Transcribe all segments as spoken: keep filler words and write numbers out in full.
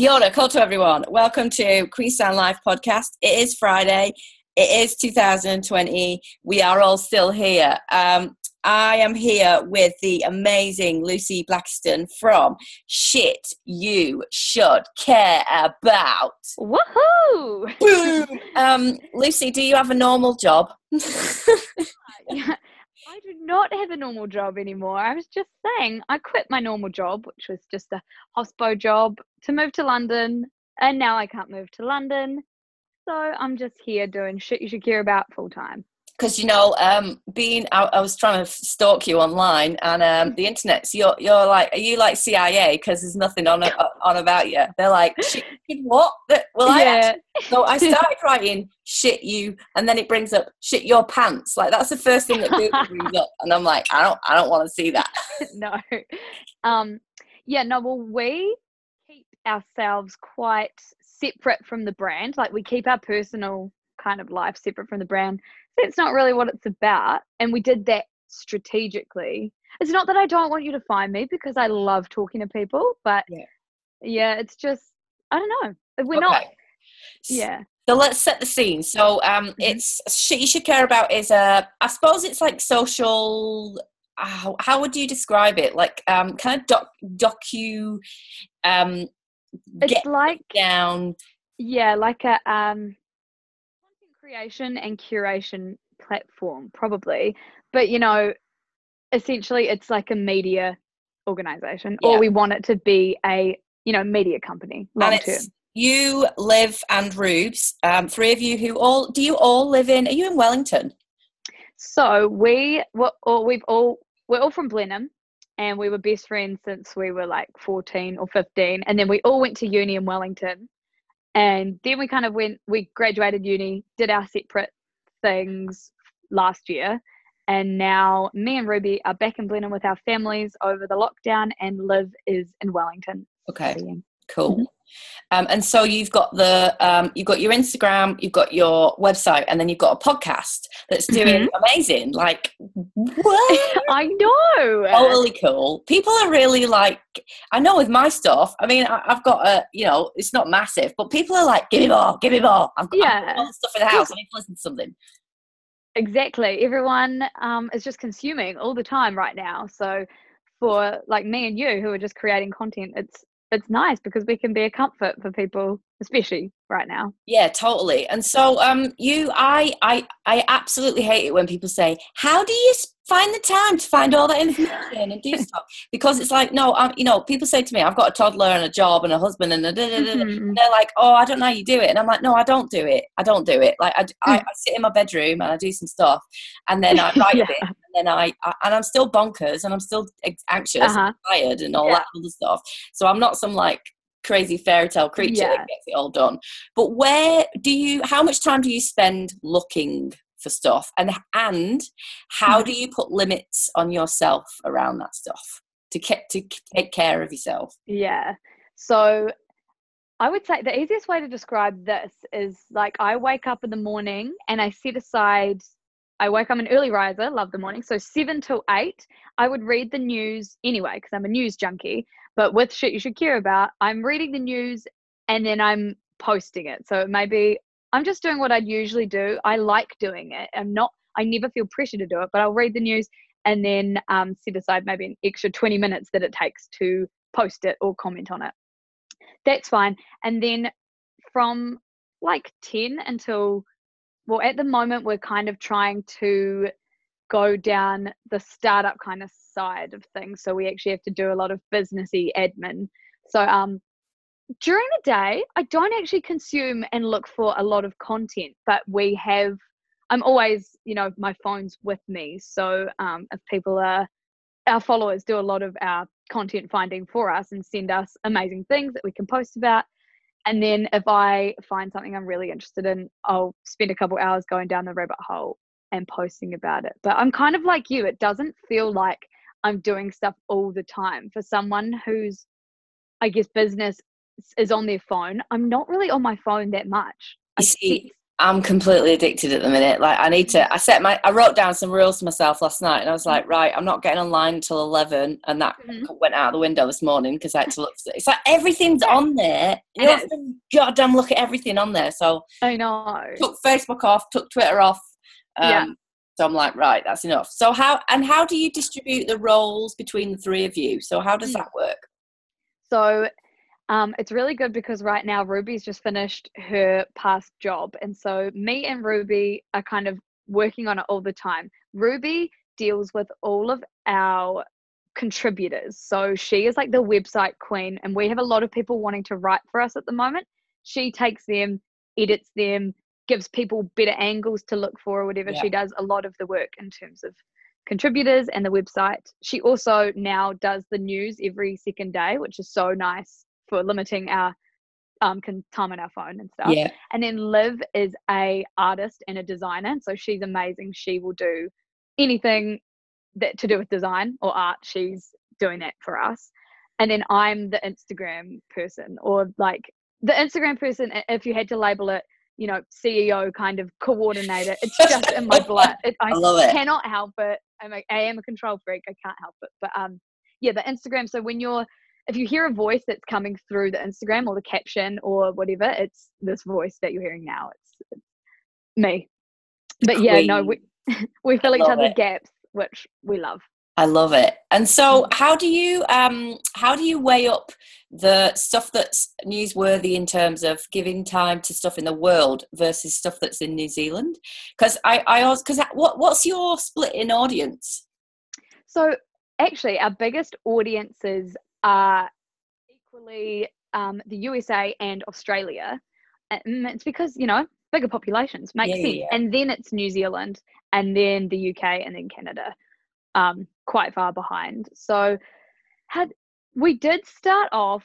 Kia ora koutou, everyone. Welcome to Queenstown Live Podcast. It is Friday. It is two thousand twenty. We are all still here. Um, I am here with the amazing Lucy Blaxton from Shit You Should Care About. Woohoo! Boom! Um, Lucy, do you have a normal job? I do not have a normal job anymore. I was just saying I quit my normal job, which was just a hospo job, to move to London, and now I can't move to London. So I'm just here doing Shit You Should Care About full time. Because, you know, um, being I, I was trying to stalk you online, and um, the internet's you're you're like, are you like C I A? Because there's nothing on on about you. They're like, shit, what? Well, I yeah. so I started writing shit you, and then it brings up shit your pants. Like, that's the first thing that Google brings up, and I'm like, I don't I don't want to see that. no, um, yeah, no. Well, we keep ourselves quite separate from the brand. Like, we keep our personal kind of life separate from the brand. So it's not really what it's about, and we did that strategically. It's not that I don't want you to find me, because I love talking to people, but yeah, yeah it's just I don't know. We're okay. not yeah. So let's set the scene. So um mm-hmm. it's Shit You Should Care About is a I suppose it's like social how, how would you describe it? Like um kind of doc docu um it's get like down yeah like a um creation and curation platform, probably, but you know, essentially it's like a media organization, yeah. or we want it to be a you know media company long term. You, Liv, and Rubes, um, three of you who all do you all live in? Are you in Wellington? So we were all we've all we're all from Blenheim, and we were best friends since we were like fourteen or fifteen, and then we all went to uni in Wellington. And then we kind of went, we graduated uni, did our separate things last year. And now me and Ruby are back in Blenheim with our families over the lockdown, and Liv is in Wellington. Okay, cool. Mm-hmm. Um, and so you've got the, um, you've got your Instagram, you've got your website, and then you've got a podcast that's doing mm-hmm. amazing. Like, what? I know. Totally cool. People are really like, I know with my stuff, I mean, I, I've got a, you know, it's not massive, but people are like, give me more, give me more. I've got, yeah. I've got all the stuff in the house. I need to listen to something. Exactly. Everyone um, is just consuming all the time right now. So for like me and you who are just creating content, it's, It's nice because we can be a comfort for people, especially right now. Yeah, totally. And so um, you, I, I, I absolutely hate it when people say, how do you find the time to find all that information and do stuff? Because it's like, no, I'm, you know, people say to me, I've got a toddler and a job and a husband and, a da, da, da, da. Mm-hmm. and they're like, oh, I don't know how you do it. And I'm like, no, I don't do it. I don't do it. Like I, I, I sit in my bedroom and I do some stuff, and then I write yeah. it. And then I, I, and I'm still bonkers and I'm still anxious uh-huh. and tired and all yeah. that other stuff. So I'm not some like crazy fairy tale creature yeah. that gets it all done. But where do you, how much time do you spend looking for stuff? And, and how do you put limits on yourself around that stuff to ke- to take care of yourself? Yeah. So I would say the easiest way to describe this is like, I wake up in the morning and I set aside I woke up an early riser, love the morning. So seven till eight, I would read the news anyway, because I'm a news junkie. But with Shit You Should Care About, I'm reading the news and then I'm posting it. So it may be, I'm just doing what I'd usually do. I like doing it. I'm not, I never feel pressure to do it, but I'll read the news and then um, set aside maybe an extra twenty minutes that it takes to post it or comment on it. That's fine. And then from like ten until Well, at the moment, we're kind of trying to go down the startup kind of side of things. So we actually have to do a lot of businessy admin. So um, during the day, I don't actually consume and look for a lot of content, but we have, I'm always, you know, my phone's with me. So um, if people are, our followers do a lot of our content finding for us and send us amazing things that we can post about. And then if I find something I'm really interested in, I'll spend a couple hours going down the rabbit hole and posting about it. But I'm kind of like you. It doesn't feel like I'm doing stuff all the time. For someone who's, I guess, business is on their phone, I'm not really on my phone that much. I see. I'm completely addicted at the minute. Like I need to, I set my, I wrote down some rules to myself last night, and I was like, right, I'm not getting online until eleven. And that mm-hmm. went out the window this morning because I had to look. It's like everything's yeah. on there. You have to goddamn look at everything on there. So I know. Took Facebook off, took Twitter off. Um, yeah. So I'm like, right, that's enough. So how, and how do you distribute the roles between the three of you? So how does mm. that work? So Um, it's really good because right now Ruby's just finished her past job. And so me and Ruby are kind of working on it all the time. Ruby deals with all of our contributors. So she is like the website queen, and we have a lot of people wanting to write for us at the moment. She takes them, edits them, gives people better angles to look for or whatever. Yeah. She does a lot of the work in terms of contributors and the website. She also now does the news every second day, which is so nice for limiting our um, time on our phone and stuff. Yeah. And then Liv is a artist and a designer. So she's amazing. She will do anything that to do with design or art. She's doing that for us. And then I'm the Instagram person, or like the Instagram person, if you had to label it, you know, C E O kind of coordinator. It's just in my blood. It, I, I love it. Cannot help it. I'm a, I am a control freak. I can't help it. But um, yeah, the Instagram. So when you're, if you hear a voice that's coming through the Instagram or the caption or whatever, it's this voice that you're hearing now. It's, it's me. But Queen. yeah, no, we, we fill each other's it. gaps, which we love. I love it. And so how do you, um, how do you weigh up the stuff that's newsworthy in terms of giving time to stuff in the world versus stuff that's in New Zealand? Because I, I always, because what, what's your split in audience? So actually our biggest audiences are uh, equally um, the U S A and Australia. And it's because, you know, bigger populations makes yeah, sense. Yeah. And then it's New Zealand, and then the U K, and then Canada, um, quite far behind. So had we did start off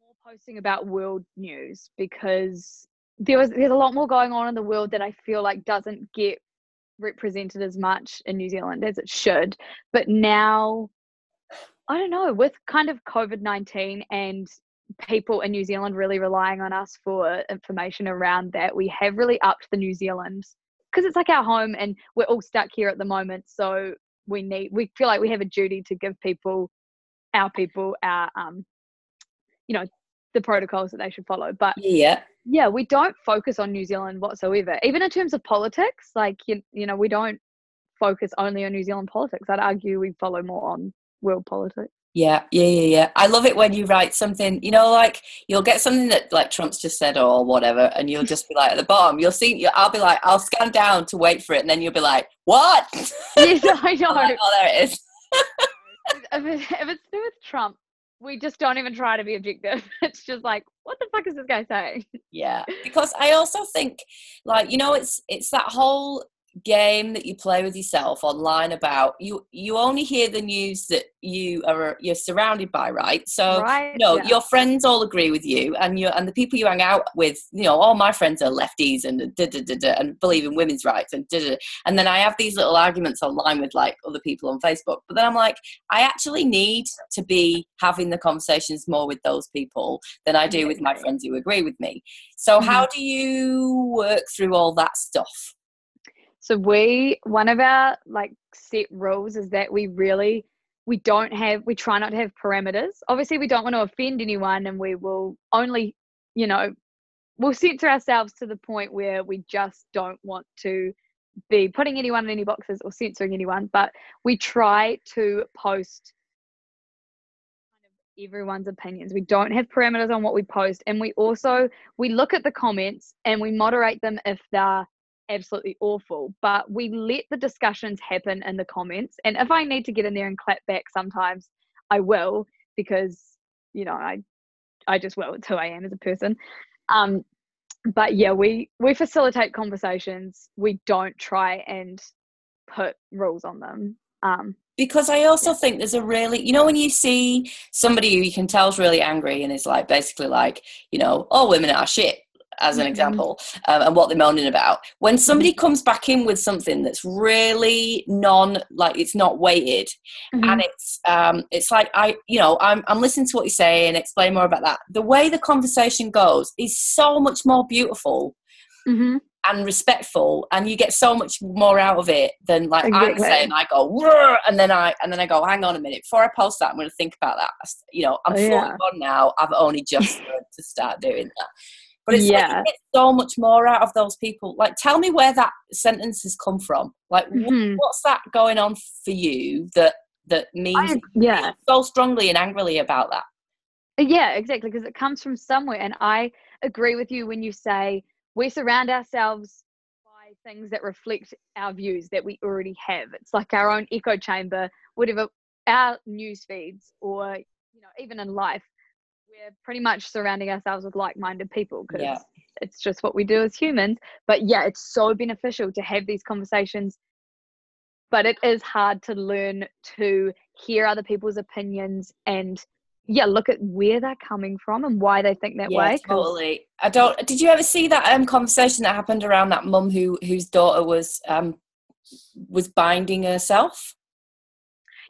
more posting about world news because there was there's a lot more going on in the world that I feel like doesn't get represented as much in New Zealand as it should. But now, I don't know, with kind of COVID nineteen and people in New Zealand really relying on us for information around that, we have really upped the New Zealand because it's like our home and we're all stuck here at the moment. So we need, we feel like we have a duty to give people, our people, our, um, you know, the protocols that they should follow. But yeah, yeah, we don't focus on New Zealand whatsoever. Even in terms of politics, like, you, you know, we don't focus only on New Zealand politics. I'd argue we follow more on world politics. Yeah, yeah, yeah, yeah. I love it when you write something, you know, like you'll get something that like Trump's just said or whatever, and you'll just be like at the bottom, you'll see, you'll, I'll be like, I'll scan down to wait for it, and then you'll be like, what? Yes, I know. Like, oh, there it is. if, it, if it's to do with Trump, we just don't even try to be objective. It's just like, what the fuck is this guy saying? Yeah, because I also think, like, you know, it's it's that whole game that you play with yourself online about you you only hear the news that you are you're surrounded by, right? So right, you know, yeah. your friends all agree with you, and you and the people you hang out with, you know, all my friends are lefties and da, da, da, da, and believe in women's rights and da, da. And then I have these little arguments online with like other people on Facebook, but then I'm like, I actually need to be having the conversations more with those people than I do with my friends who agree with me. So mm-hmm. how do you work through all that stuff? So we, one of our like set rules is that we really, we don't have, we try not to have parameters. Obviously we don't want to offend anyone, and we will only, you know, we'll censor ourselves to the point where we just don't want to be putting anyone in any boxes or censoring anyone. But we try to post everyone's opinions. We don't have parameters on what we post. And we also, we look at the comments and we moderate them if they're absolutely awful, but we let the discussions happen in the comments. And if I need to get in there and clap back sometimes, I will, because, you know, I I just will. It's who I am as a person. Um, but yeah, we, we facilitate conversations. We don't try and put rules on them. Um, because I also think there's a really, you know, when you see somebody who you can tell is really angry and is like, basically like, you know, oh, women are shit, as an example, um, and what they're moaning about. When somebody comes back in with something that's really non, like it's not weighted, mm-hmm. and it's um, it's like I, you know, I'm I'm listening to what you're saying. Explain more about that. The way the conversation goes is so much more beautiful. Mm-hmm. and respectful, and you get so much more out of it than like exactly. I'm saying I go and then I and then I go hang on a minute before I post that, I'm going to think about that, you know. I'm oh, yeah. forty-one now, I've only just learned to start doing that, but it's yeah. like you get so much more out of those people. Like, tell me where that sentence has come from, like mm-hmm. what's that going on for you that that means I, yeah. you so strongly and angrily about that? Yeah, exactly, because it comes from somewhere. And I agree with you when you say we surround ourselves by things that reflect our views that we already have. It's like our own echo chamber, whatever our news feeds, or you know, even in life, we're pretty much surrounding ourselves with like-minded people because yeah. it's just what we do as humans. But yeah, it's so beneficial to have these conversations. But it is hard to learn to hear other people's opinions and yeah, look at where they're coming from and why they think that yeah, way. Totally. I don't. Did you ever see that um, conversation that happened around that mum who whose daughter was um was binding herself?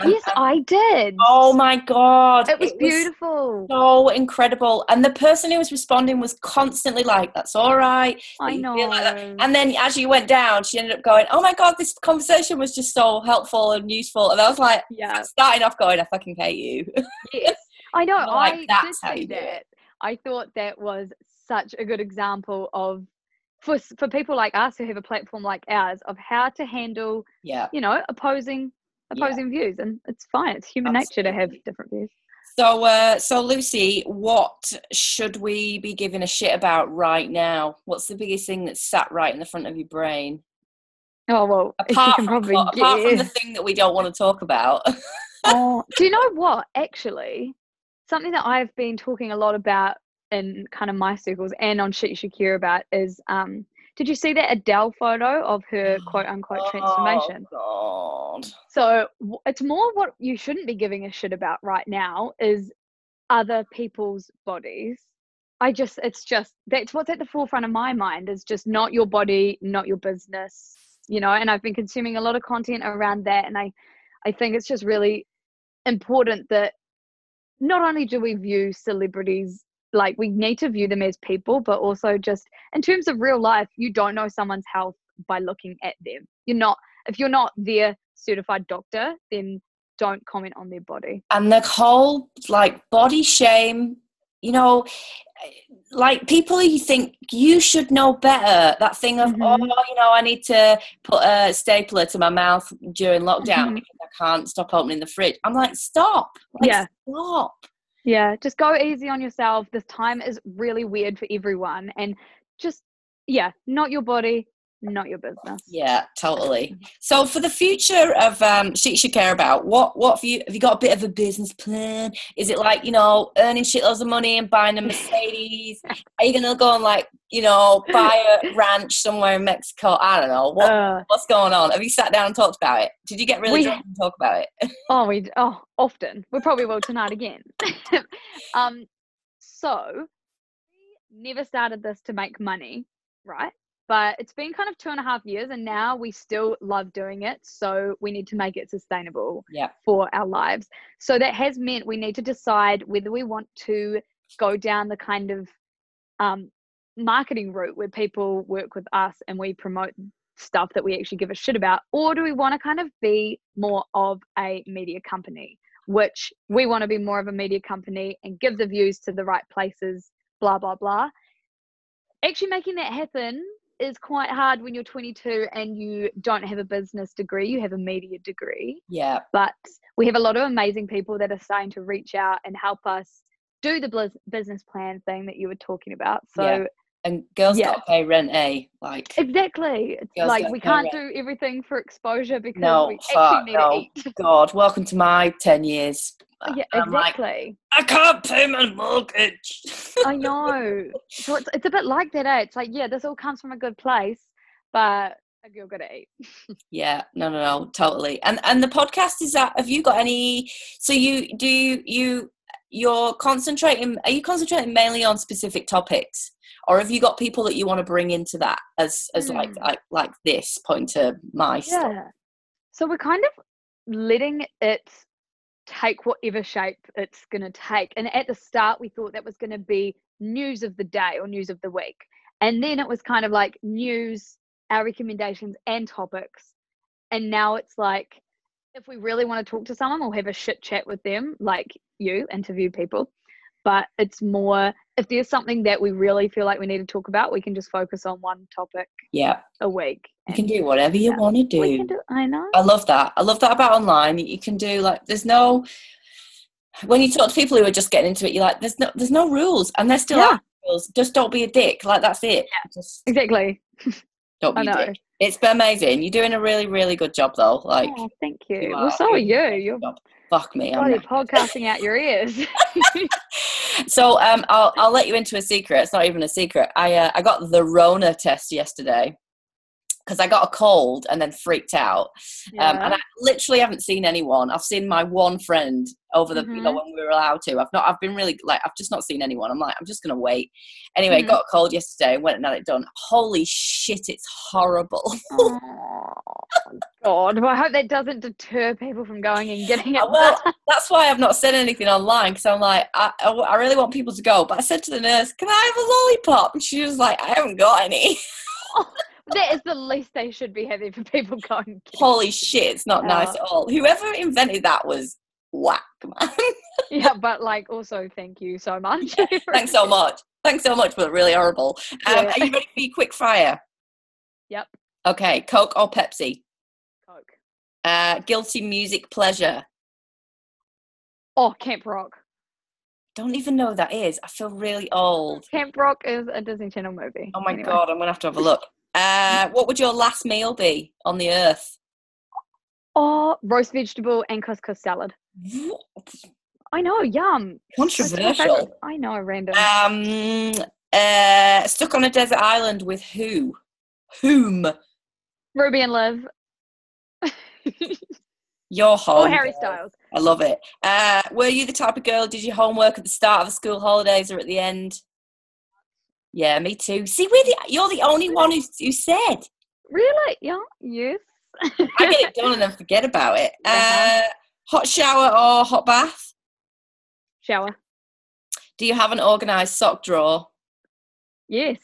And, yes, and, I did. Oh my God, it was it beautiful, was so incredible. And the person who was responding was constantly like, "That's all right." I know. Like that. And then as you went down, she ended up going, "Oh my God, this conversation was just so helpful and useful." And I was like, "Yeah." Starting off going, "I fucking hate you." Yes. I know, like, I that's did how you do that. It. I thought that was such a good example of, for for people like us who have a platform like ours, of how to handle, yeah. you know, opposing opposing yeah. views. And it's fine. It's human Absolutely. Nature to have different views. So, uh, so Lucy, what should we be giving a shit about right now? What's the biggest thing that's sat right in the front of your brain? Oh, well, apart, from, apart from the thing that we don't want to talk about. Oh, do you know what, actually? Something that I've been talking a lot about in kind of my circles and on Shit You Should Care About is, um, did you see that Adele photo of her quote unquote oh, transformation? God. So w- it's more what you shouldn't be giving a shit about right now is other people's bodies. I just, it's just, that's what's at the forefront of my mind is just not your body, not your business, you know, and I've been consuming a lot of content around that. And I, I think it's just really important that not only do we view celebrities, like we need to view them as people, but also just in terms of real life, you don't know someone's health by looking at them. You're not, if you're not their certified doctor, then don't comment on their body. And the whole like body shame, you know, like people who think you should know better, that thing of, mm-hmm. oh, you know, I need to put a stapler to my mouth during lockdown mm-hmm. because I can't stop opening the fridge. I'm like, stop. Like, yeah. Stop. Yeah. Just go easy on yourself. This time is really weird for everyone. And just, yeah, not your body, not your business. Yeah, totally. So for the future of um, Shit You Should Care About, what what have you, have you got a bit of a business plan? Is it like, you know, earning shitloads of money and buying a Mercedes? Are you going to go and like, you know, buy a ranch somewhere in Mexico? I don't know. What, uh, what's going on? Have you sat down and talked about it? Did you get really we, drunk and talk about it? oh, we oh often. We probably will tonight again. um, So we never started this to make money, right? But it's been kind of two and a half years and now we still love doing it. So we need to make it sustainable yeah. for our lives. So that has meant we need to decide whether we want to go down the kind of um, marketing route where people work with us and we promote stuff that we actually give a shit about, or do we want to kind of be more of a media company, which we want to be more of a media company and give the views to the right places, blah, blah, blah. Actually making that happen is quite hard when you're twenty-two and you don't have a business degree, you have a media degree. Yeah. But we have a lot of amazing people that are starting to reach out and help us do the business plan thing that you were talking about. So yeah. And girls yeah. gotta pay rent, eh? Like exactly. It's like we can't rent. do everything for exposure because no, we actually need no. to eat. God, welcome to my ten years. Yeah, I'm exactly. Like, I can't pay my mortgage. I know. So it's it's a bit like that, eh? It's like, yeah, this all comes from a good place, but a girl gotta eat. Yeah, no, no, no, totally. And and the podcast is that. Have you got any? So you do you, you you're concentrating? Are you concentrating mainly on specific topics, or have you got people that you want to bring into that as as mm. like like like this point to my yeah. stuff? So we're kind of letting it take whatever shape it's going to take. And at the start, we thought that was going to be news of the day or news of the week. And then it was kind of like news, our recommendations and topics. And now it's like, if we really want to talk to someone, we'll have a shit chat with them, like you interview people. But it's more, if there's something that we really feel like we need to talk about, we can just focus on one topic yeah. a week. You can do whatever you yeah. want to do. We can do. I know. I love that. I love that about online. You can do, like, there's no, when you talk to people who are just getting into it, you're like, there's no, there's no rules. And there still yeah. are rules. Just don't be a dick. Like, that's it. Yeah. Just exactly. Don't be I know. a dick. It's been amazing. You're doing a really, really good job, though. Like, oh, thank you. you well, so are you. You're fuck me. I'm podcasting out your ears. So, um, I'll I'll let you into a secret. It's not even a secret. I uh, I got the Rona test yesterday because I got a cold and then freaked out. Yeah. Um, and I literally haven't seen anyone. I've seen my one friend over the mm-hmm. you know, when we were allowed to. I've not. I've been really like I've just not seen anyone. I'm like I'm just gonna wait. Anyway, mm-hmm. got a cold yesterday. Went and had it done. Holy shit! It's horrible. Oh. God, well, I hope that doesn't deter people from going and getting it. Well, that's why I've not said anything online, because I'm like, I, I, I really want people to go. But I said to the nurse, can I have a lollipop? And she was like, I haven't got any. Oh, that is the least they should be having for people going. Holy shit, it's not oh. nice at all. Whoever invented that was whack, man. Yeah, but like also thank you so much. Yeah, thanks so much. Thanks so much, but really horrible. Um, yeah. Are you ready for your quick fire? Yep. Okay, Coke or Pepsi? Coke. Uh, guilty music pleasure? Oh, Camp Rock. Don't even know who that is. I feel really old. Camp Rock is a Disney Channel movie. Oh my anyway. God, I'm going to have to have a look. Uh, what would your last meal be on the earth? Oh, roast vegetable and couscous salad. What? I know, yum. Controversial. I know, random. Um, uh, stuck on a desert island with who? Whom? Ruby and Liv. Your home. Oh, Harry Styles. I love it. Uh, were you the type of girl who did your homework at the start of the school holidays or at the end? Yeah, me too. See, we're the, you're the only one who, who said. Really? Yeah. Yes. I get it done and then forget about it. Uh, uh-huh. Hot shower or hot bath? Shower. Do you have an organised sock drawer? Yes.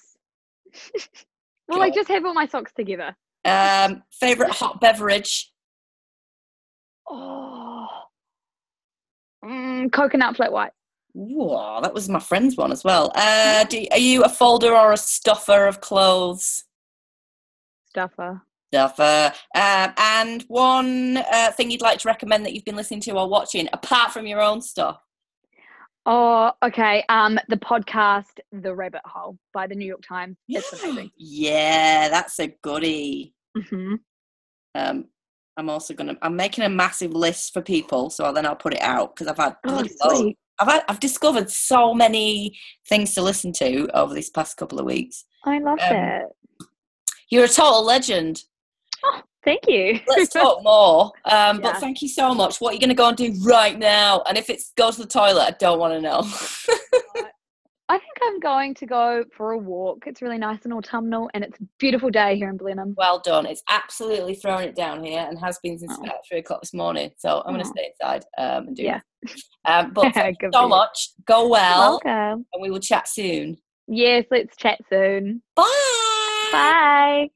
Well, I just have all my socks together. Um, favourite hot beverage? Oh, mm, coconut flat white. Whoa, that was my friend's one as well. Uh, do you, are you a folder or a stuffer of clothes? Stuffer. Stuffer. Um, and one uh, thing you'd like to recommend that you've been listening to or watching, apart from your own stuff? Oh, okay. Um, the podcast, The Rabbit Hole by the New York Times. It's amazing. Yeah, that's a goodie. Mm-hmm. Um, I'm also going to, I'm making a massive list for people. So then I'll put it out because I've had, oh, oh, I've had, I've discovered so many things to listen to over these past couple of weeks. I love um, it. You're a total legend. Oh, thank you. Let's talk more. Um, yeah. But thank you so much. What are you going to go and do right now? And if it's go to the toilet, I don't want to know. I think I'm going to go for a walk. It's really nice and autumnal, and it's a beautiful day here in Blenheim. Well done. It's absolutely thrown it down here and has been since oh. about three o'clock this morning. So I'm oh. going to stay inside um, and do yeah. it. Um, but thank you so much. Go well. Welcome. And we will chat soon. Yes, let's chat soon. Bye. Bye.